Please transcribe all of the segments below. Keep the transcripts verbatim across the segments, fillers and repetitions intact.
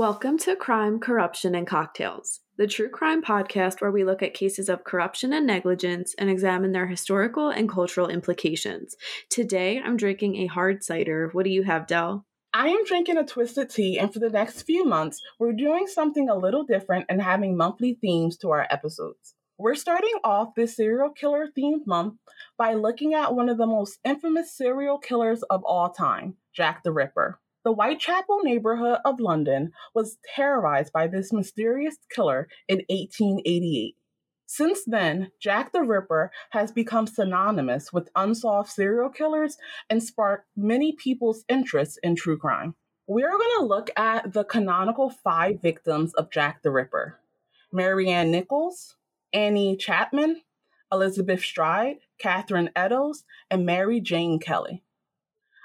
Welcome to Crime, Corruption, and Cocktails, the true crime podcast where we look at cases of corruption and negligence and examine their historical and cultural implications. Today, I'm drinking a hard cider. What do you have, Del? I am drinking a twisted tea, and for the next few months, we're doing something a little different and having monthly themes to our episodes. We're starting off this serial killer themed month by looking at one of the most infamous serial killers of all time, Jack the Ripper. The Whitechapel neighborhood of London was terrorized by this mysterious killer in eighteen eighty-eight. Since then, Jack the Ripper has become synonymous with unsolved serial killers and sparked many people's interest in true crime. We are going to look at the canonical five victims of Jack the Ripper: Mary Ann Nichols, Annie Chapman, Elizabeth Stride, Catherine Eddowes, and Mary Jane Kelly.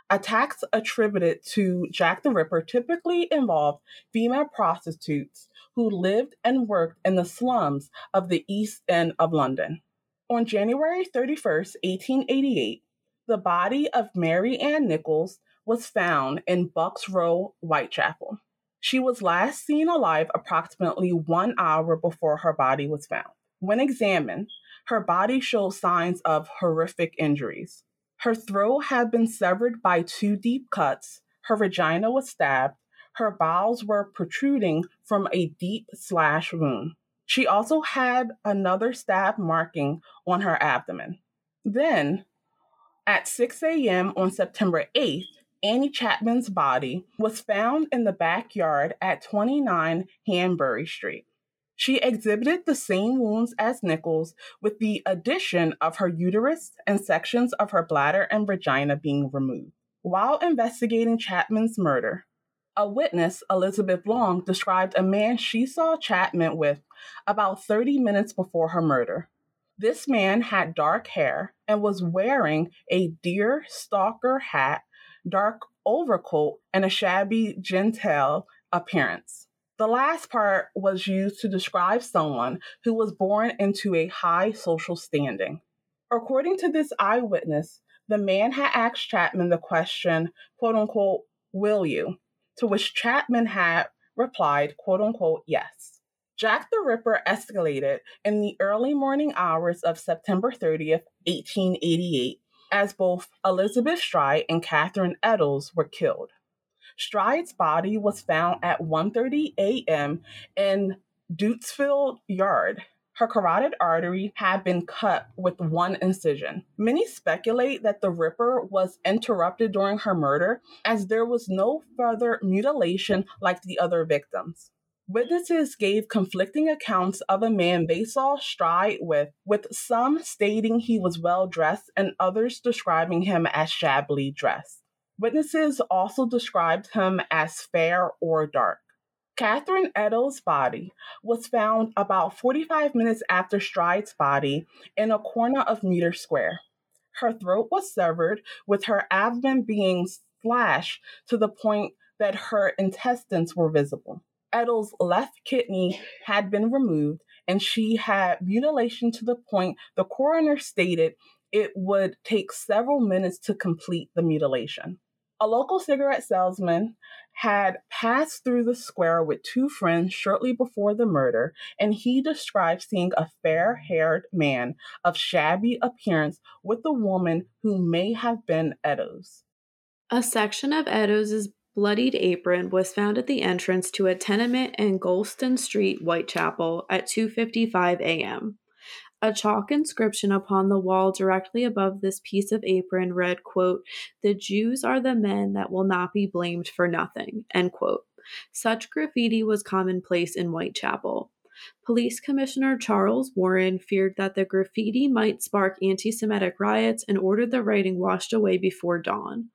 Attacks attributed to Jack the Ripper typically involved female prostitutes who lived and worked in the slums of the East End of London. On January thirty-first, eighteen eighty-eight, the body of Mary Ann Nichols was found in Bucks Row, Whitechapel. She was last seen alive approximately one hour before her body was found. When examined, her body showed signs of horrific injuries. Her throat had been severed by two deep cuts, her vagina was stabbed, her bowels were protruding from a deep slash wound. She also had another stab marking on her abdomen. Then, at six a.m. on September eighth, Annie Chapman's body was found in the backyard at twenty-nine Hanbury Street. She exhibited the same wounds as Nichols, with the addition of her uterus and sections of her bladder and vagina being removed. While investigating Chapman's murder, a witness, Elizabeth Long, described a man she saw Chapman with about thirty minutes before her murder. This man had dark hair and was wearing a deer stalker hat, dark overcoat, and a shabby genteel appearance. The last part was used to describe someone who was born into a high social standing. According to this eyewitness, the man had asked Chapman the question, quote unquote, "Will you?" To which Chapman had replied, quote unquote, "Yes." Jack the Ripper escalated in the early morning hours of September thirtieth, eighteen eighty-eight, as both Elizabeth Stride and Catherine Eddowes were killed. Stride's body was found at one thirty a.m. in Dutesfield Yard. Her carotid artery had been cut with one incision. Many speculate that the Ripper was interrupted during her murder, as there was no further mutilation like the other victims. Witnesses gave conflicting accounts of a man they saw Stride with, with some stating he was well-dressed and others describing him as shabbily dressed. Witnesses also described him as fair or dark. Catherine Eddowes' body was found about forty-five minutes after Stride's body in a corner of Mitre Square. Her throat was severed, with her abdomen being slashed to the point that her intestines were visible. Eddowes' left kidney had been removed, and she had mutilation to the point the coroner stated it would take several minutes to complete the mutilation. A local cigarette salesman had passed through the square with two friends shortly before the murder, and he described seeing a fair-haired man of shabby appearance with a woman who may have been Eddowes. A section of Eddowes' bloodied apron was found at the entrance to a tenement in Goulston Street, Whitechapel, at two fifty-five a.m. A chalk inscription upon the wall directly above this piece of apron read, quote, "The Jews are the men that will not be blamed for nothing," end quote. Such graffiti was commonplace in Whitechapel. Police Commissioner Charles Warren feared that the graffiti might spark anti-Semitic riots and ordered the writing washed away before dawn.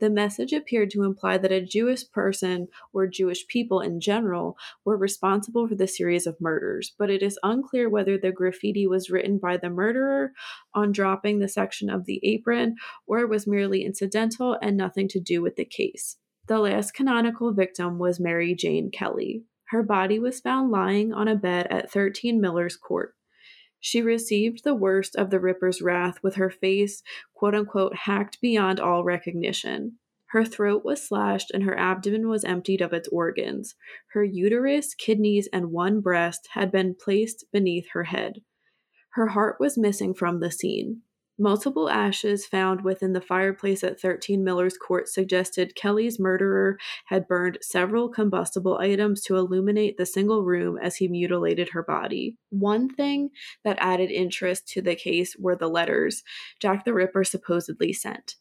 The message appeared to imply that a Jewish person, or Jewish people in general, were responsible for the series of murders, but it is unclear whether the graffiti was written by the murderer on dropping the section of the apron, or it was merely incidental and nothing to do with the case. The last canonical victim was Mary Jane Kelly. Her body was found lying on a bed at thirteen Miller's Court. She received the worst of the Ripper's wrath, with her face, quote-unquote, hacked beyond all recognition. Her throat was slashed and her abdomen was emptied of its organs. Her uterus, kidneys, and one breast had been placed beneath her head. Her heart was missing from the scene. Multiple ashes found within the fireplace at thirteen Miller's Court suggested Kelly's murderer had burned several combustible items to illuminate the single room as he mutilated her body. One thing that added interest to the case were the letters Jack the Ripper supposedly sent.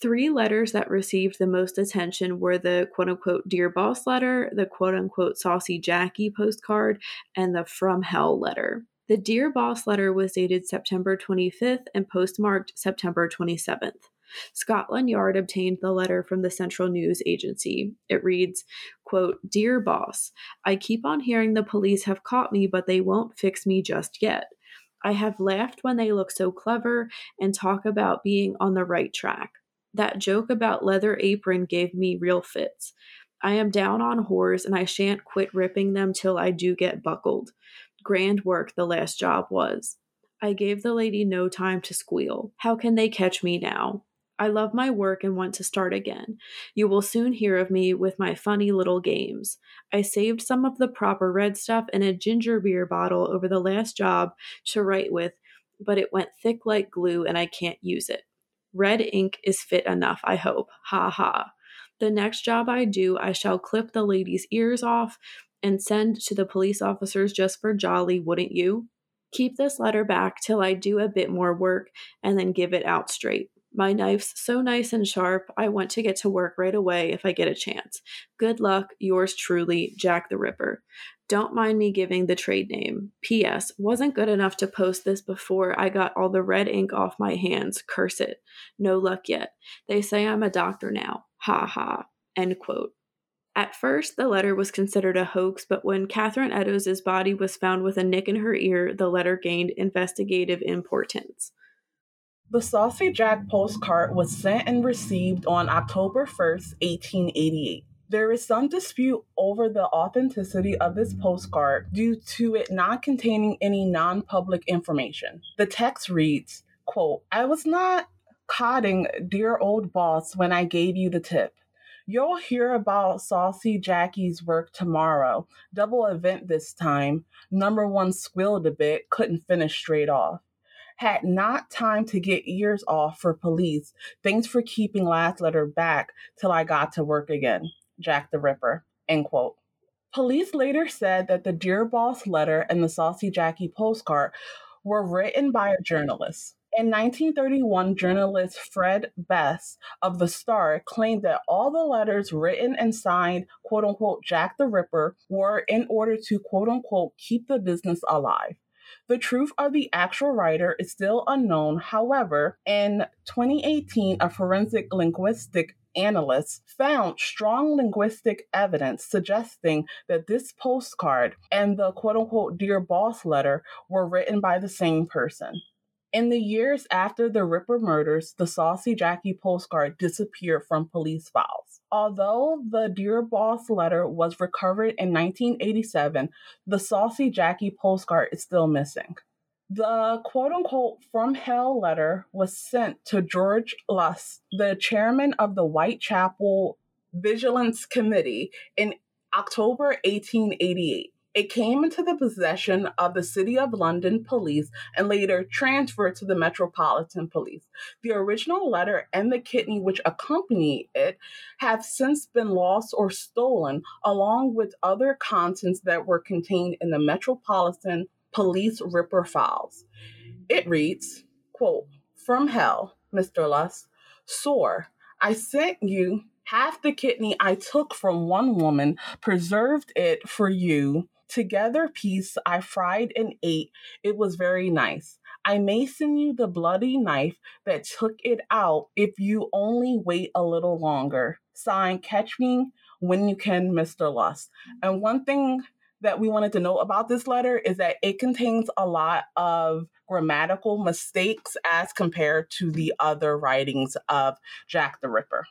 Three letters that received the most attention were the quote-unquote Dear Boss letter, the quote-unquote Saucy Jacky postcard, and the From Hell letter. The Dear Boss letter was dated September twenty-fifth and postmarked September twenty-seventh. Scotland Yard obtained the letter from the Central News Agency. It reads, quote, Dear Boss, I keep on hearing the police have caught me, but they won't fix me just yet. I have laughed when they look so clever and talk about being on the right track. That joke about leather apron gave me real fits. I am down on whores and I shan't quit ripping them till I do get buckled. Grand work the last job was. I gave the lady no time to squeal. How can they catch me now? I love my work and want to start again. You will soon hear of me with my funny little games. I saved some of the proper red stuff in a ginger beer bottle over the last job to write with, but it went thick like glue and I can't use it. Red ink is fit enough, I hope. Ha ha. The next job I do, I shall clip the lady's ears off and send to the police officers just for jolly, wouldn't you? Keep this letter back till I do a bit more work and then give it out straight. My knife's so nice and sharp, I want to get to work right away if I get a chance. Good luck, yours truly, Jack the Ripper. Don't mind me giving the trade name. P S. Wasn't good enough to post this before I got all the red ink off my hands. Curse it. No luck yet. They say I'm a doctor now. Ha ha. End quote. At first, the letter was considered a hoax, but when Catherine Eddowes' body was found with a nick in her ear, the letter gained investigative importance. The Saucy Jack postcard was sent and received on October first, eighteen eighty-eight. There is some dispute over the authenticity of this postcard due to it not containing any non-public information. The text reads, quote, I was not codding dear old boss when I gave you the tip. You'll hear about Saucy Jacky's work tomorrow. Double event this time. Number one squealed a bit, couldn't finish straight off. Had not time to get ears off for police. Thanks for keeping last letter back till I got to work again. Jack the Ripper, end quote. Police later said that the Dear Boss letter and the Saucy Jacky postcard were written by a journalist. In nineteen thirty-one, journalist Fred Bess of the Star claimed that all the letters written and signed, quote-unquote, Jack the Ripper were in order to, quote-unquote, keep the business alive. The truth of the actual writer is still unknown. However, in twenty eighteen, a forensic linguistic analysts found strong linguistic evidence suggesting that this postcard and the quote-unquote Dear Boss letter were written by the same person. In the years after the Ripper murders, the Saucy Jacky postcard disappeared from police files. Although the Dear Boss letter was recovered in nineteen eighty-seven, the Saucy Jacky postcard is still missing. The quote-unquote From Hell letter was sent to George Lust, the chairman of the Whitechapel Vigilance Committee, in October eighteen eighty-eight. It came into the possession of the City of London Police and later transferred to the Metropolitan Police. The original letter and the kidney which accompanied it have since been lost or stolen, along with other contents that were contained in the Metropolitan Police Ripper files. It reads, quote, From hell, Mister Lust, sore, I sent you half the kidney I took from one woman, preserved it for you. Together piece I fried and ate. It was very nice. I may send you the bloody knife that took it out if you only wait a little longer. Sign, catch me when you can, Mister Lust. And one thing that we wanted to know about this letter is that it contains a lot of grammatical mistakes as compared to the other writings of Jack the Ripper.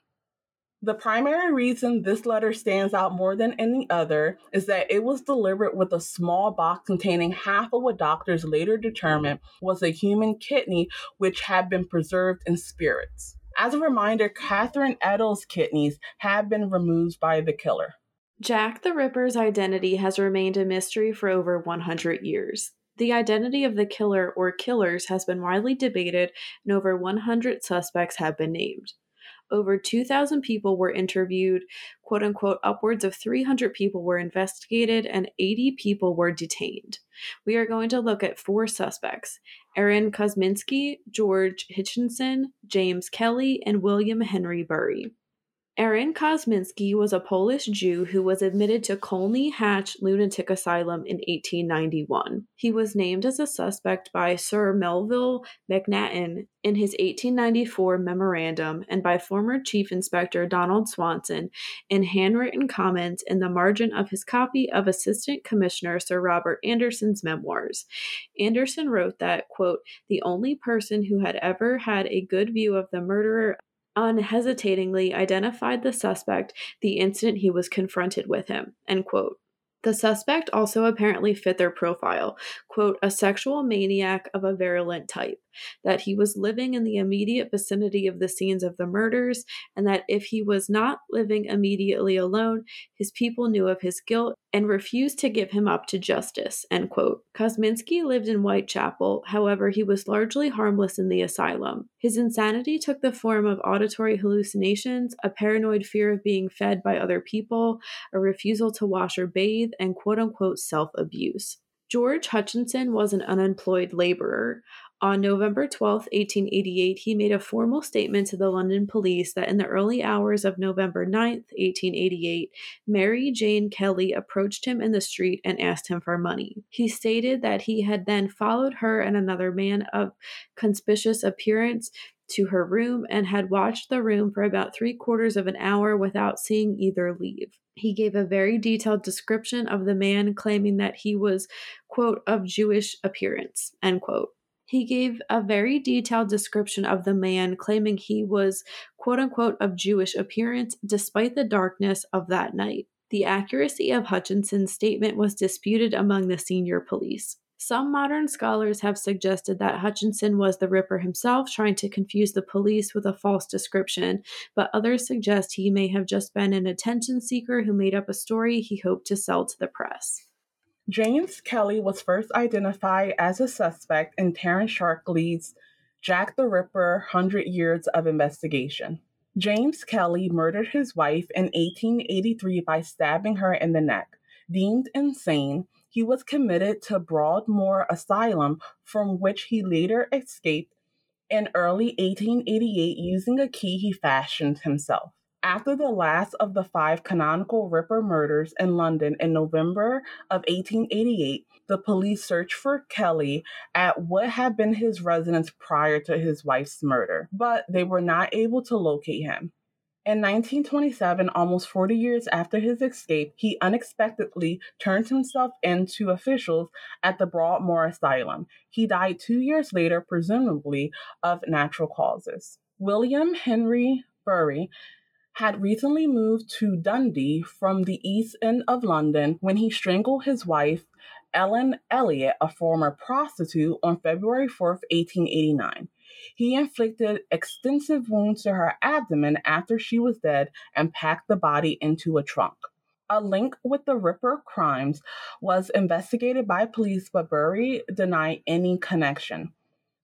The primary reason this letter stands out more than any other is that it was delivered with a small box containing half of what doctors later determined was a human kidney, which had been preserved in spirits. As a reminder, Catherine Eddowes' kidneys have been removed by the killer. Jack the Ripper's identity has remained a mystery for over one hundred years. The identity of the killer or killers has been widely debated, and over one hundred suspects have been named. Over two thousand people were interviewed, quote-unquote, upwards of three hundred people were investigated, and eighty people were detained. We are going to look at four suspects: Aaron Kosminski, George Hutchinson, James Kelly, and William Henry Bury. Aaron Kosminski was a Polish Jew who was admitted to Colney Hatch Lunatic Asylum in eighteen ninety-one. He was named as a suspect by Sir Melville MacNaughton in his eighteen ninety-four memorandum and by former Chief Inspector Donald Swanson in handwritten comments in the margin of his copy of Assistant Commissioner Sir Robert Anderson's memoirs. Anderson wrote that, quote, the only person who had ever had a good view of the murderer unhesitatingly identified the suspect the instant he was confronted with him, end quote. The suspect also apparently fit their profile, quote, a sexual maniac of a virulent type, that he was living in the immediate vicinity of the scenes of the murders, and that if he was not living immediately alone, his people knew of his guilt and refused to give him up to justice, end quote. Kosminski lived in Whitechapel, however, he was largely harmless in the asylum. His insanity took the form of auditory hallucinations, a paranoid fear of being fed by other people, a refusal to wash or bathe, and quote-unquote self-abuse. George Hutchinson was an unemployed laborer. On November twelfth, eighteen eighty-eight, he made a formal statement to the London police that in the early hours of November ninth, eighteen eighty-eight, Mary Jane Kelly approached him in the street and asked him for money. He stated that he had then followed her and another man of conspicuous appearance to her room and had watched the room for about three quarters of an hour without seeing either leave. He gave a very detailed description of the man, claiming that he was, quote, of Jewish appearance, end quote. He gave a very detailed description of the man, claiming he was, quote, unquote, of Jewish appearance, despite the darkness of that night. The accuracy of Hutchinson's statement was disputed among the senior police. Some modern scholars have suggested that Hutchinson was the Ripper himself, trying to confuse the police with a false description, but others suggest he may have just been an attention seeker who made up a story he hoped to sell to the press. James Kelly was first identified as a suspect in Terence Sharkleyd's Jack the Ripper, one hundred years of Investigation. James Kelly murdered his wife in eighteen eighty-three by stabbing her in the neck. Deemed insane, he was committed to Broadmoor Asylum, from which he later escaped in early eighteen eighty-eight using a key he fashioned himself. After the last of the five canonical Ripper murders in London in November of eighteen eighty-eight, the police searched for Kelly at what had been his residence prior to his wife's murder, but they were not able to locate him. In nineteen twenty-seven, almost forty years after his escape, he unexpectedly turned himself in to officials at the Broadmoor Asylum. He died two years later, presumably of natural causes. William Henry Bury had recently moved to Dundee from the East End of London when he strangled his wife, Ellen Elliot, a former prostitute, on February fourth, eighteen eighty-nine. He inflicted extensive wounds to her abdomen after she was dead and packed the body into a trunk. A link with the Ripper crimes was investigated by police, but Bury denied any connection,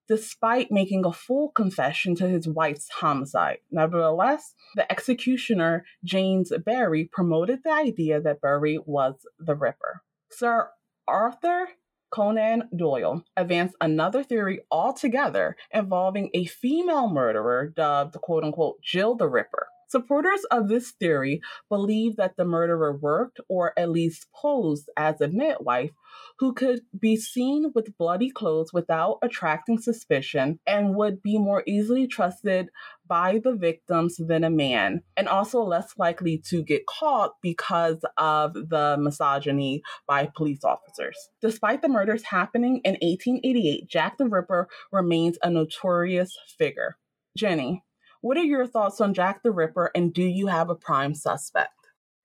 despite making a full confession to his wife's homicide. Nevertheless, the executioner, James Bury, promoted the idea that Bury was the Ripper. Sir Arthur Conan Doyle advanced another theory altogether involving a female murderer dubbed, quote-unquote, Jill the Ripper. Supporters of this theory believe that the murderer worked, or at least posed as, a midwife who could be seen with bloody clothes without attracting suspicion and would be more easily trusted by the victims than a man, and also less likely to get caught because of the misogyny by police officers. Despite the murders happening in eighteen eighty-eight, Jack the Ripper remains a notorious figure. Jenny, what are your thoughts on Jack the Ripper, and do you have a prime suspect?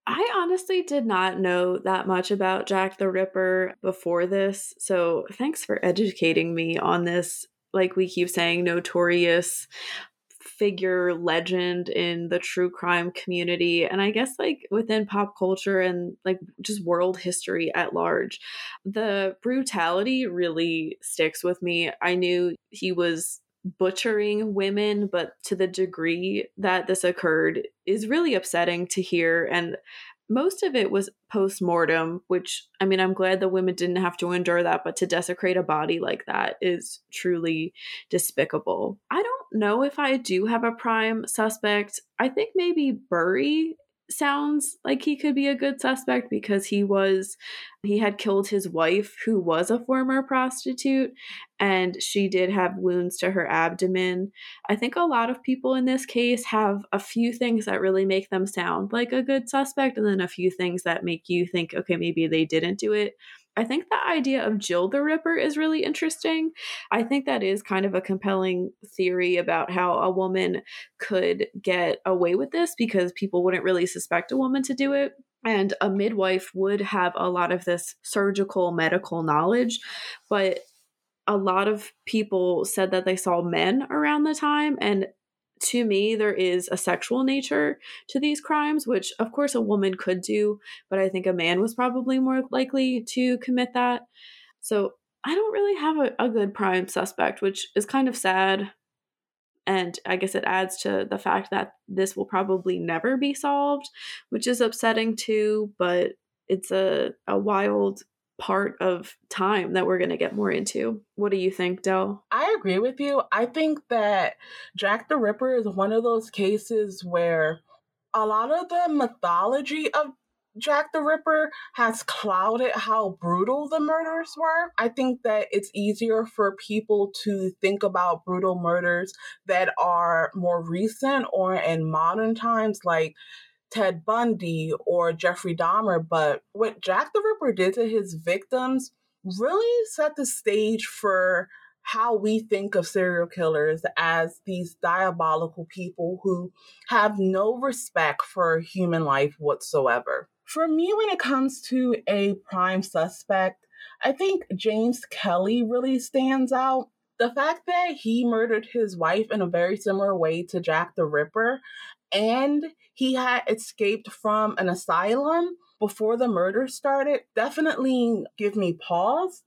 I honestly did not know that much about Jack the Ripper before this, so thanks for educating me on this, like we keep saying, notorious figure, legend in the true crime community, and I guess like within pop culture and like just world history at large. The brutality really sticks with me. I knew he was butchering women, but to the degree that this occurred is really upsetting to hear. And most of it was post-mortem, which, I mean, I'm glad the women didn't have to endure that, but to desecrate a body like that is truly despicable. I don't know if I do have a prime suspect. I think maybe Bury sounds like he could be a good suspect because he was, he had killed his wife, who was a former prostitute, and she did have wounds to her abdomen. I think a lot of people in this case have a few things that really make them sound like a good suspect, and then a few things that make you think, okay, maybe they didn't do it. I think the idea of Jill the Ripper is really interesting. I think that is kind of a compelling theory about how a woman could get away with this because people wouldn't really suspect a woman to do it. And a midwife would have a lot of this surgical medical knowledge, but a lot of people said that they saw men around the time. And to me, there is a sexual nature to these crimes, which of course a woman could do, but I think a man was probably more likely to commit that. So I don't really have a, a good prime suspect, which is kind of sad. And I guess it adds to the fact that this will probably never be solved, which is upsetting too, but it's a, a wild part of time that we're going to get more into. What do you think, Del? I agree with you. I think that Jack the Ripper is one of those cases where a lot of the mythology of Jack the Ripper has clouded how brutal the murders were. I think that it's easier for people to think about brutal murders that are more recent or in modern times, like Ted Bundy or Jeffrey Dahmer, but what Jack the Ripper did to his victims really set the stage for how we think of serial killers as these diabolical people who have no respect for human life whatsoever. For me, when it comes to a prime suspect, I think James Kelly really stands out. The fact that he murdered his wife in a very similar way to Jack the Ripper, and he had escaped from an asylum before the murder started, definitely give me pause.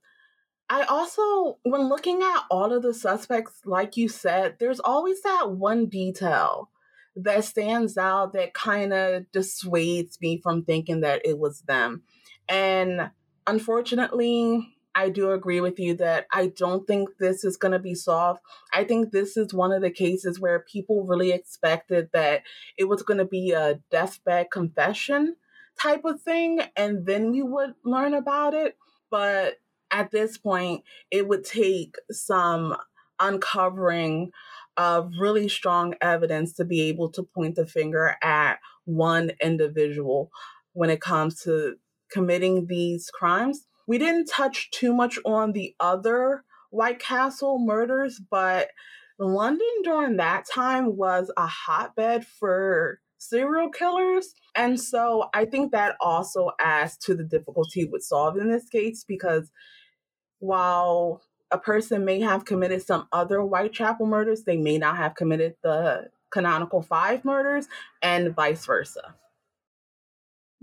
I also, when looking at all of the suspects, like you said, there's always that one detail that stands out that kind of dissuades me from thinking that it was them. And unfortunately, I do agree with you that I don't think this is going to be solved. I think this is one of the cases where people really expected that it was going to be a deathbed confession type of thing, and then we would learn about it. But at this point, it would take some uncovering of really strong evidence to be able to point the finger at one individual when it comes to committing these crimes. We didn't touch too much on the other White Castle murders, but London during that time was a hotbed for serial killers. And so I think that also adds to the difficulty with solving this case, because while a person may have committed some other Whitechapel murders, they may not have committed the canonical five murders and vice versa.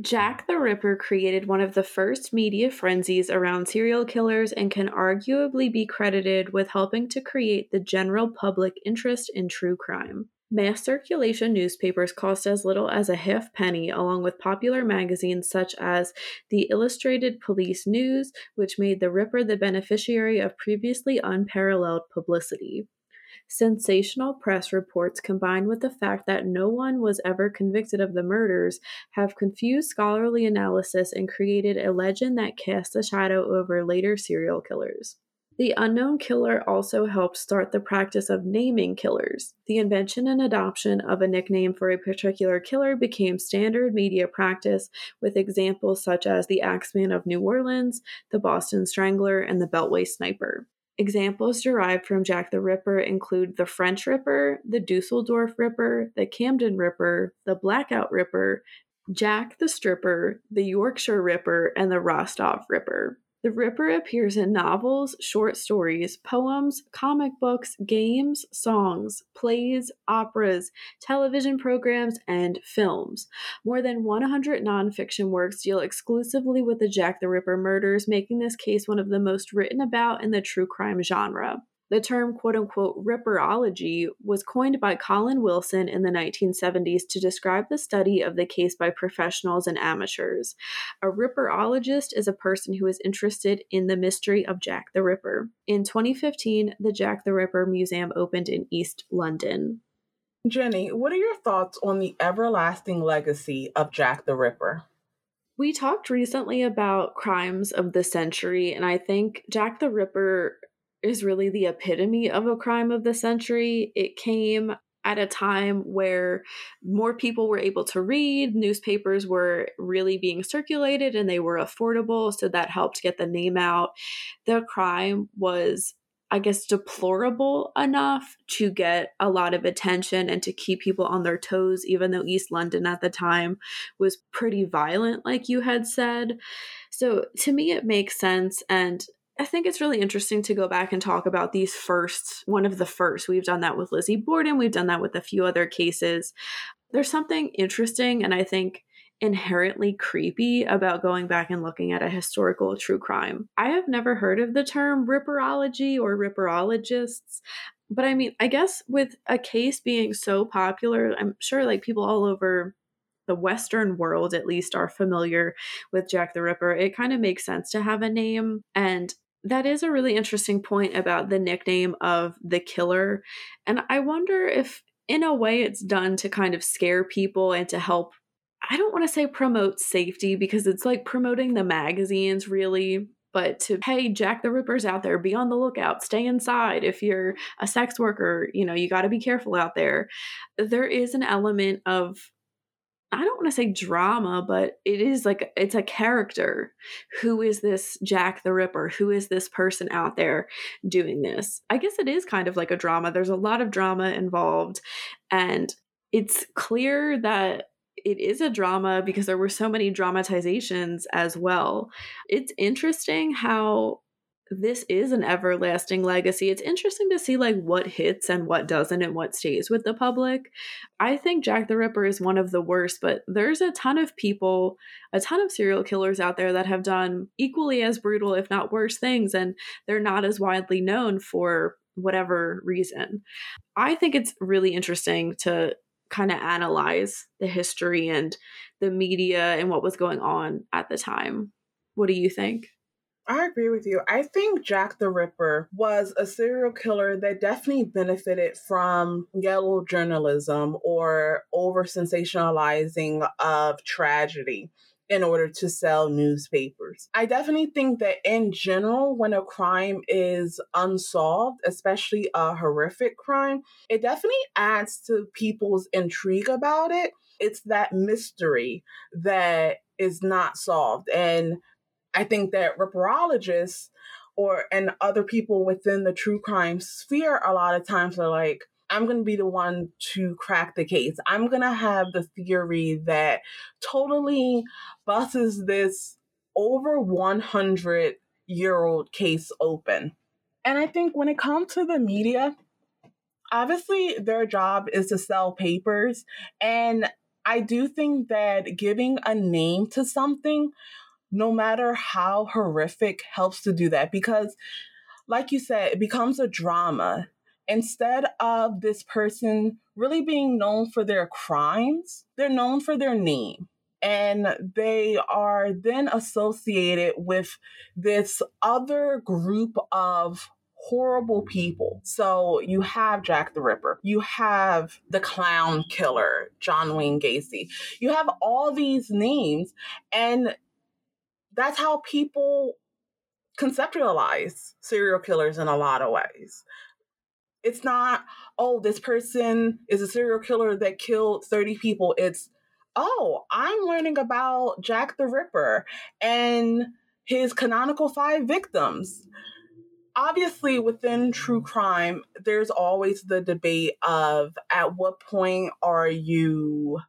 Jack the Ripper created one of the first media frenzies around serial killers and can arguably be credited with helping to create the general public interest in true crime. Mass circulation newspapers cost as little as a halfpenny, along with popular magazines such as the Illustrated Police News, which made the Ripper the beneficiary of previously unparalleled publicity. Sensational press reports combined with the fact that no one was ever convicted of the murders have confused scholarly analysis and created a legend that casts a shadow over later serial killers. The unknown killer also helped start the practice of naming killers. The invention and adoption of a nickname for a particular killer became standard media practice, with examples such as the Axeman of New Orleans, the Boston Strangler, and the Beltway Sniper. Examples derived from Jack the Ripper include the French Ripper, the Dusseldorf Ripper, the Camden Ripper, the Blackout Ripper, Jack the Stripper, the Yorkshire Ripper, and the Rostov Ripper. The Ripper appears in novels, short stories, poems, comic books, games, songs, plays, operas, television programs, and films. More than one hundred nonfiction works deal exclusively with the Jack the Ripper murders, making this case one of the most written about in the true crime genre. The term, quote-unquote, ripperology was coined by Colin Wilson in the nineteen seventies to describe the study of the case by professionals and amateurs. A ripperologist is a person who is interested in the mystery of Jack the Ripper. In twenty fifteen, the Jack the Ripper Museum opened in East London. Jenny, what are your thoughts on the everlasting legacy of Jack the Ripper? We talked recently about crimes of the century, and I think Jack the Ripper is really the epitome of a crime of the century. It came at a time where more people were able to read, newspapers were really being circulated, and they were affordable, so that helped get the name out. The crime was, I guess, deplorable enough to get a lot of attention and to keep people on their toes, even though East London at the time was pretty violent, like you had said. So to me, it makes sense, and I think it's really interesting to go back and talk about these firsts, one of the first. We've done that with Lizzie Borden. We've done that with a few other cases. There's something interesting and I think inherently creepy about going back and looking at a historical true crime. I have never heard of the term ripperology or ripperologists, but I mean, I guess with a case being so popular, I'm sure like people all over the Western world, at least, are familiar with Jack the Ripper. It kind of makes sense to have a name. And that is a really interesting point about the nickname of the killer. And I wonder if, in a way, it's done to kind of scare people and to help, I don't want to say promote safety, because it's like promoting the magazines, really. But to, hey, Jack the Ripper's out there, be on the lookout, stay inside. If you're a sex worker, you know, you got to be careful out there. There is an element of, I don't want to say drama, but it is like, it's a character. Who is this Jack the Ripper? Who is this person out there doing this? I guess it is kind of like a drama. There's a lot of drama involved. And it's clear that it is a drama because there were so many dramatizations as well. It's interesting how this is an everlasting legacy. It's interesting to see like what hits and what doesn't and what stays with the public. I think Jack the Ripper is one of the worst, but there's a ton of people, a ton of serial killers out there that have done equally as brutal, if not worse things, and they're not as widely known for whatever reason. I think it's really interesting to kind of analyze the history and the media and what was going on at the time. What do you think? I agree with you. I think Jack the Ripper was a serial killer that definitely benefited from yellow journalism or over-sensationalizing of tragedy in order to sell newspapers. I definitely think that in general, when a crime is unsolved, especially a horrific crime, it definitely adds to people's intrigue about it. It's that mystery that is not solved. And I think that ripperologists or and other people within the true crime sphere a lot of times are like, I'm going to be the one to crack the case. I'm going to have the theory that totally busts this over one hundred year old case open. And I think when it comes to the media, obviously their job is to sell papers. And I do think that giving a name to something, no matter how horrific, helps to do that because, like you said, it becomes a drama. Instead of this person really being known for their crimes, they're known for their name. And they are then associated with this other group of horrible people. So you have Jack the Ripper, you have the clown killer, John Wayne Gacy, you have all these names, and that's how people conceptualize serial killers in a lot of ways. It's not, oh, this person is a serial killer that killed thirty people. It's, oh, I'm learning about Jack the Ripper and his canonical five victims. Obviously, within true crime, there's always the debate of at what point are you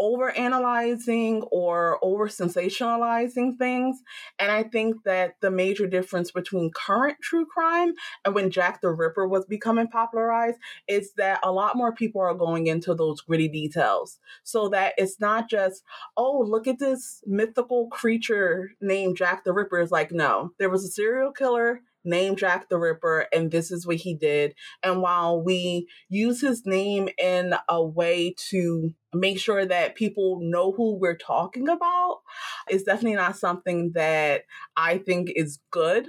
overanalyzing or over-sensationalizing things. And I think that the major difference between current true crime and when Jack the Ripper was becoming popularized is that a lot more people are going into those gritty details so that it's not just, oh, look at this mythical creature named Jack the Ripper. It's like, no, there was a serial killer named Jack the Ripper, and this is what he did. And while we use his name in a way to make sure that people know who we're talking about, it's definitely not something that I think is good.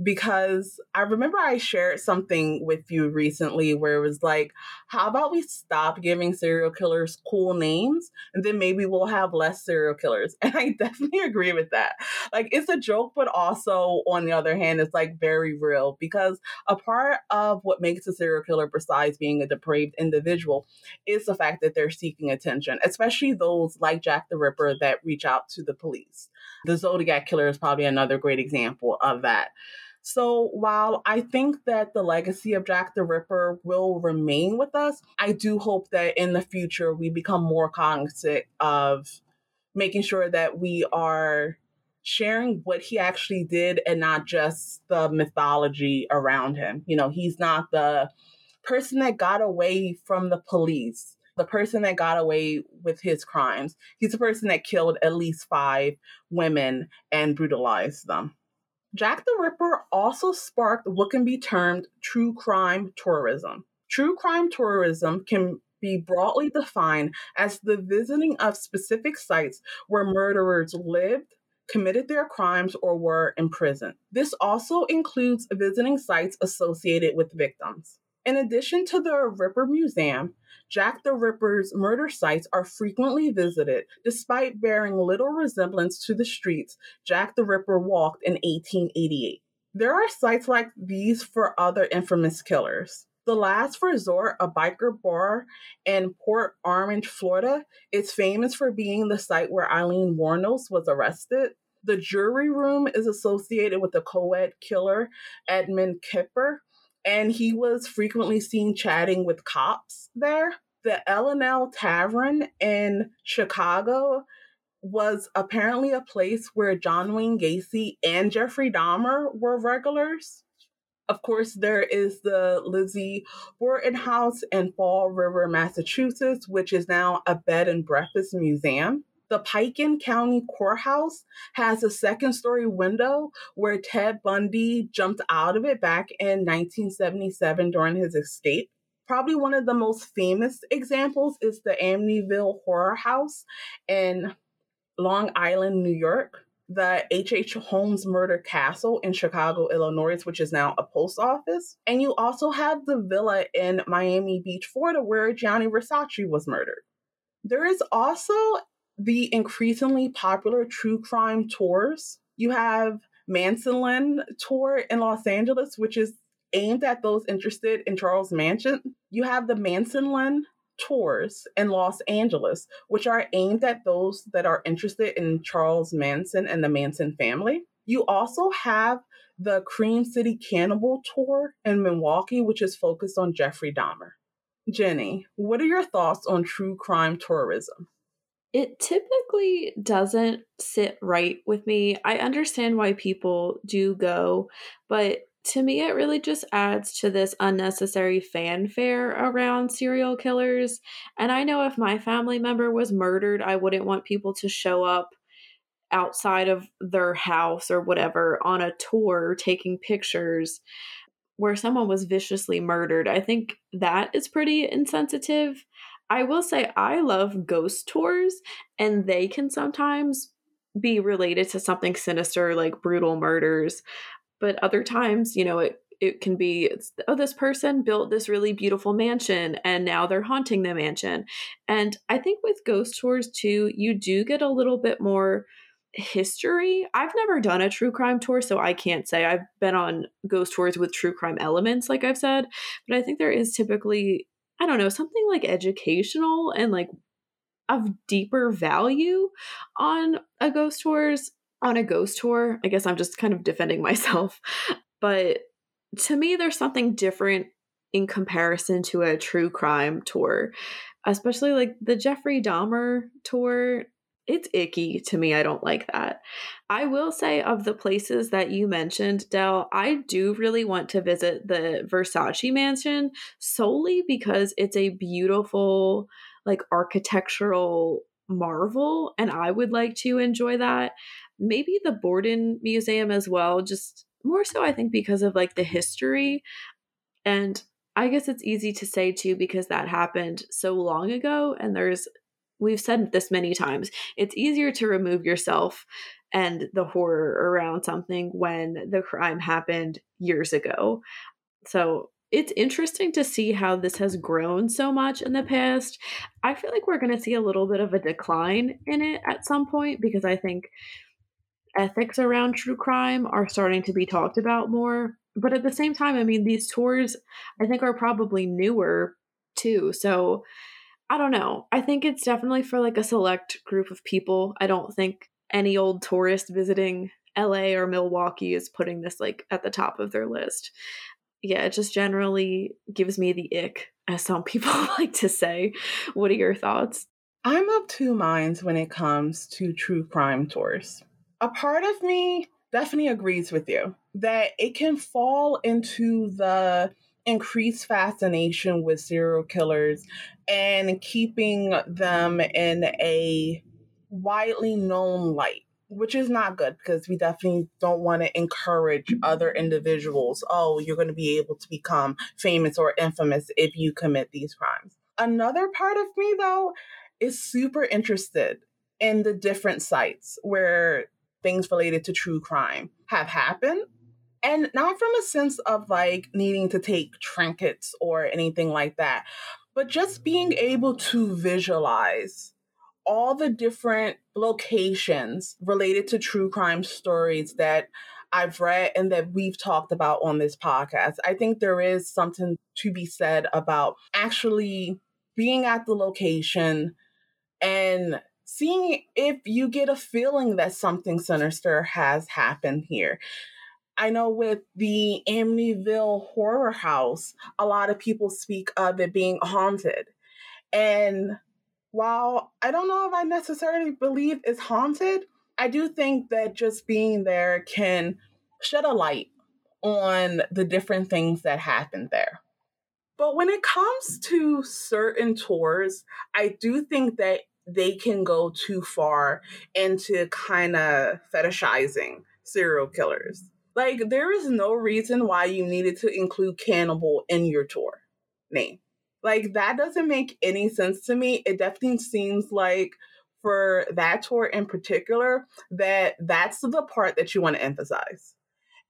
Because I remember I shared something with you recently where it was like, how about we stop giving serial killers cool names and then maybe we'll have less serial killers. And I definitely agree with that. Like, it's a joke, but also on the other hand, it's like very real, because a part of what makes a serial killer, besides being a depraved individual, is the fact that they're seeking attention, especially those like Jack the Ripper that reach out to the police. The Zodiac Killer is probably another great example of that. So while I think that the legacy of Jack the Ripper will remain with us, I do hope that in the future we become more cognizant of making sure that we are sharing what he actually did and not just the mythology around him. You know, he's not the person that got away from the police, the person that got away with his crimes. He's the person that killed at least five women and brutalized them. Jack the Ripper also sparked what can be termed true crime tourism. True crime tourism can be broadly defined as the visiting of specific sites where murderers lived, committed their crimes, or were imprisoned. This also includes visiting sites associated with victims. In addition to the Ripper Museum, Jack the Ripper's murder sites are frequently visited, despite bearing little resemblance to the streets Jack the Ripper walked in eighteen eighty-eight. There are sites like these for other infamous killers. The Last Resort, a biker bar in Port Orange, Florida, is famous for being the site where Eileen Wuornos was arrested. The Jury Room is associated with the co-ed killer Edmund Kemper, and he was frequently seen chatting with cops there. The L and L Tavern in Chicago was apparently a place where John Wayne Gacy and Jeffrey Dahmer were regulars. Of course, there is the Lizzie Borden House in Fall River, Massachusetts, which is now a bed and breakfast museum. The Piken County Courthouse has a second-story window where Ted Bundy jumped out of it back in nineteen seventy-seven during his escape. Probably one of the most famous examples is the Amityville Horror House in Long Island, New York. The H H. Holmes Murder Castle in Chicago, Illinois, which is now a post office. And you also have the villa in Miami Beach, Florida, where Gianni Versace was murdered. There is also the increasingly popular true crime tours. You have Mansonland Tour in Los Angeles, which is aimed at those interested in Charles Manson. You have the Mansonland Tours in Los Angeles, which are aimed at those that are interested in Charles Manson and the Manson family. You also have the Cream City Cannibal Tour in Milwaukee, which is focused on Jeffrey Dahmer. Jenny, what are your thoughts on true crime tourism? It typically doesn't sit right with me. I understand why people do go, but to me, it really just adds to this unnecessary fanfare around serial killers. And I know if my family member was murdered, I wouldn't want people to show up outside of their house or whatever on a tour taking pictures where someone was viciously murdered. I think that is pretty insensitive. I will say I love ghost tours, and they can sometimes be related to something sinister like brutal murders. But other times, you know, it, it can be, it's, oh, this person built this really beautiful mansion and now they're haunting the mansion. And I think with ghost tours too, you do get a little bit more history. I've never done a true crime tour, so I can't say. I've been on ghost tours with true crime elements, like I've said, but I think there is typically, I don't know, something like educational and like of deeper value on a ghost tours, on a ghost tour. I guess I'm just kind of defending myself. But to me, there's something different in comparison to a true crime tour, especially like the Jeffrey Dahmer tour. It's icky to me. I don't like that. I will say, of the places that you mentioned, Del, I do really want to visit the Versace mansion solely because it's a beautiful, like, architectural marvel, and I would like to enjoy that. Maybe the Borden Museum as well, just more so, I think, because of like the history. And I guess it's easy to say too, because that happened so long ago, and there's we've said this many times, it's easier to remove yourself and the horror around something when the crime happened years ago. So it's interesting to see how this has grown so much in the past. I feel like we're going to see a little bit of a decline in it at some point, because I think ethics around true crime are starting to be talked about more. But at the same time, I mean, these tours, I think, are probably newer too. So I don't know. I think it's definitely for like a select group of people. I don't think any old tourist visiting L A or Milwaukee is putting this like at the top of their list. Yeah, it just generally gives me the ick, as some people like to say. What are your thoughts? I'm of two minds when it comes to true crime tours. A part of me definitely agrees with you that it can fall into the increased fascination with serial killers and keeping them in a widely known light, which is not good, because we definitely don't want to encourage other individuals. Oh, you're going to be able to become famous or infamous if you commit these crimes. Another part of me, though, is super interested in the different sites where things related to true crime have happened. And not from a sense of like needing to take trinkets or anything like that, but just being able to visualize all the different locations related to true crime stories that I've read and that we've talked about on this podcast. I think there is something to be said about actually being at the location and seeing if you get a feeling that something sinister has happened here. I know with the Amityville Horror House, a lot of people speak of it being haunted. And while I don't know if I necessarily believe it's haunted, I do think that just being there can shed a light on the different things that happened there. But when it comes to certain tours, I do think that they can go too far into kind of fetishizing serial killers. Like, there is no reason why you needed to include cannibal in your tour name. Like, that doesn't make any sense to me. It definitely seems like for that tour in particular, that that's the part that you want to emphasize.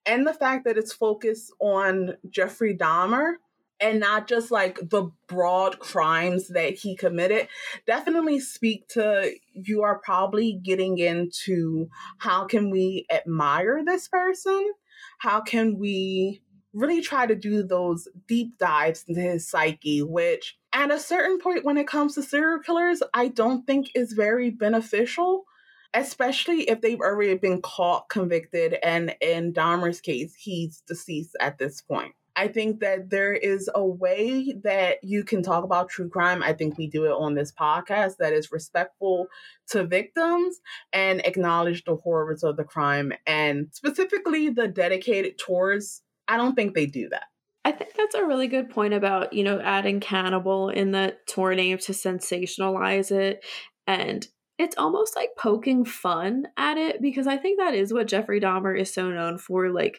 And the fact that it's focused on Jeffrey Dahmer and not just like the broad crimes that he committed definitely speak to, you are probably getting into how can we admire this person? How can we really try to do those deep dives into his psyche, which at a certain point when it comes to serial killers, I don't think is very beneficial, especially if they've already been caught, convicted, and in Dahmer's case, he's deceased at this point. I think that there is a way that you can talk about true crime. I think we do it on this podcast that is respectful to victims and acknowledge the horrors of the crime, and specifically the dedicated tours. I don't think they do that. I think that's a really good point about, you know, adding cannibal in the tour name to sensationalize it. And it's almost like poking fun at it, because I think that is what Jeffrey Dahmer is so known for, like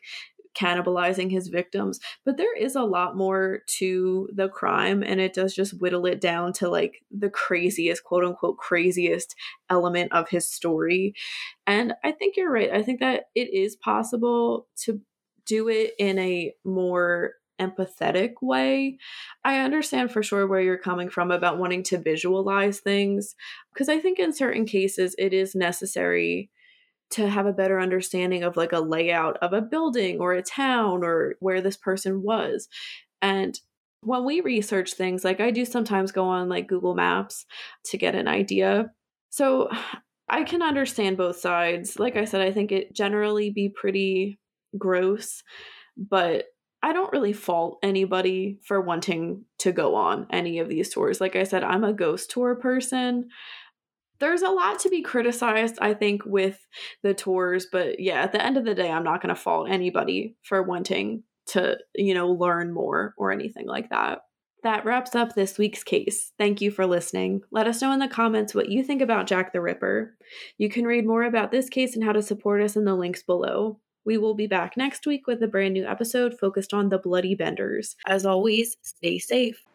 cannibalizing his victims. But there is a lot more to the crime, and it does just whittle it down to like the craziest, quote unquote, craziest element of his story. And I think you're right. I think that it is possible to do it in a more empathetic way. I understand for sure where you're coming from about wanting to visualize things, because I think in certain cases it is necessary to have a better understanding of like a layout of a building or a town or where this person was. And when we research things, like I do sometimes go on like Google Maps to get an idea. So I can understand both sides. Like I said, I think it generally be pretty gross, but I don't really fault anybody for wanting to go on any of these tours. Like I said, I'm a ghost tour person. There's a lot to be criticized, I think, with the tours. But yeah, at the end of the day, I'm not going to fault anybody for wanting to, you know, learn more or anything like that. That wraps up this week's case. Thank you for listening. Let us know in the comments what you think about Jack the Ripper. You can read more about this case and how to support us in the links below. We will be back next week with a brand new episode focused on the Bloody Benders. As always, stay safe.